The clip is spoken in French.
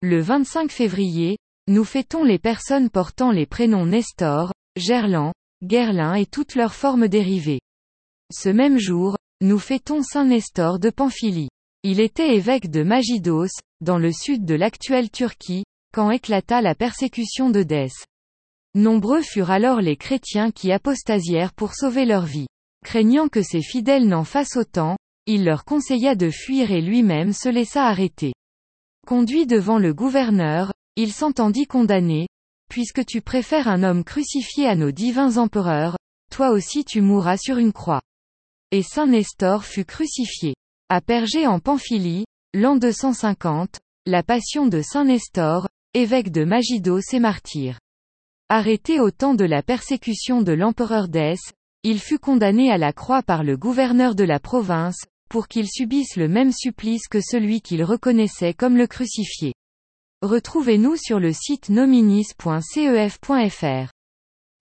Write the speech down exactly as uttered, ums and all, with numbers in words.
Le vingt-cinq février, nous fêtons les personnes portant les prénoms Nestor, Gerland, Gerlin et toutes leurs formes dérivées. Ce même jour, nous fêtons Saint Nestor de Pamphilie. Il était évêque de Magydos, dans le sud de l'actuelle Turquie, quand éclata la persécution de Dèce. Nombreux furent alors les chrétiens qui apostasièrent pour sauver leur vie. Craignant que ses fidèles n'en fassent autant, il leur conseilla de fuir et lui-même se laissa arrêter. Conduit devant le gouverneur, il s'entendit condamner, « Puisque tu préfères un homme crucifié à nos divins empereurs, toi aussi tu mourras sur une croix. » Et Saint Nestor fut crucifié. À Pergé en Pamphylie, l'an deux cent cinquante, la passion de Saint Nestor, évêque de Magidos et martyr. Arrêté au temps de la persécution de l'empereur Dèce, il fut condamné à la croix par le gouverneur de la province, pour qu'il subisse le même supplice que celui qu'il reconnaissait comme le crucifié. Retrouvez-nous sur le site nominis point c e f point f r.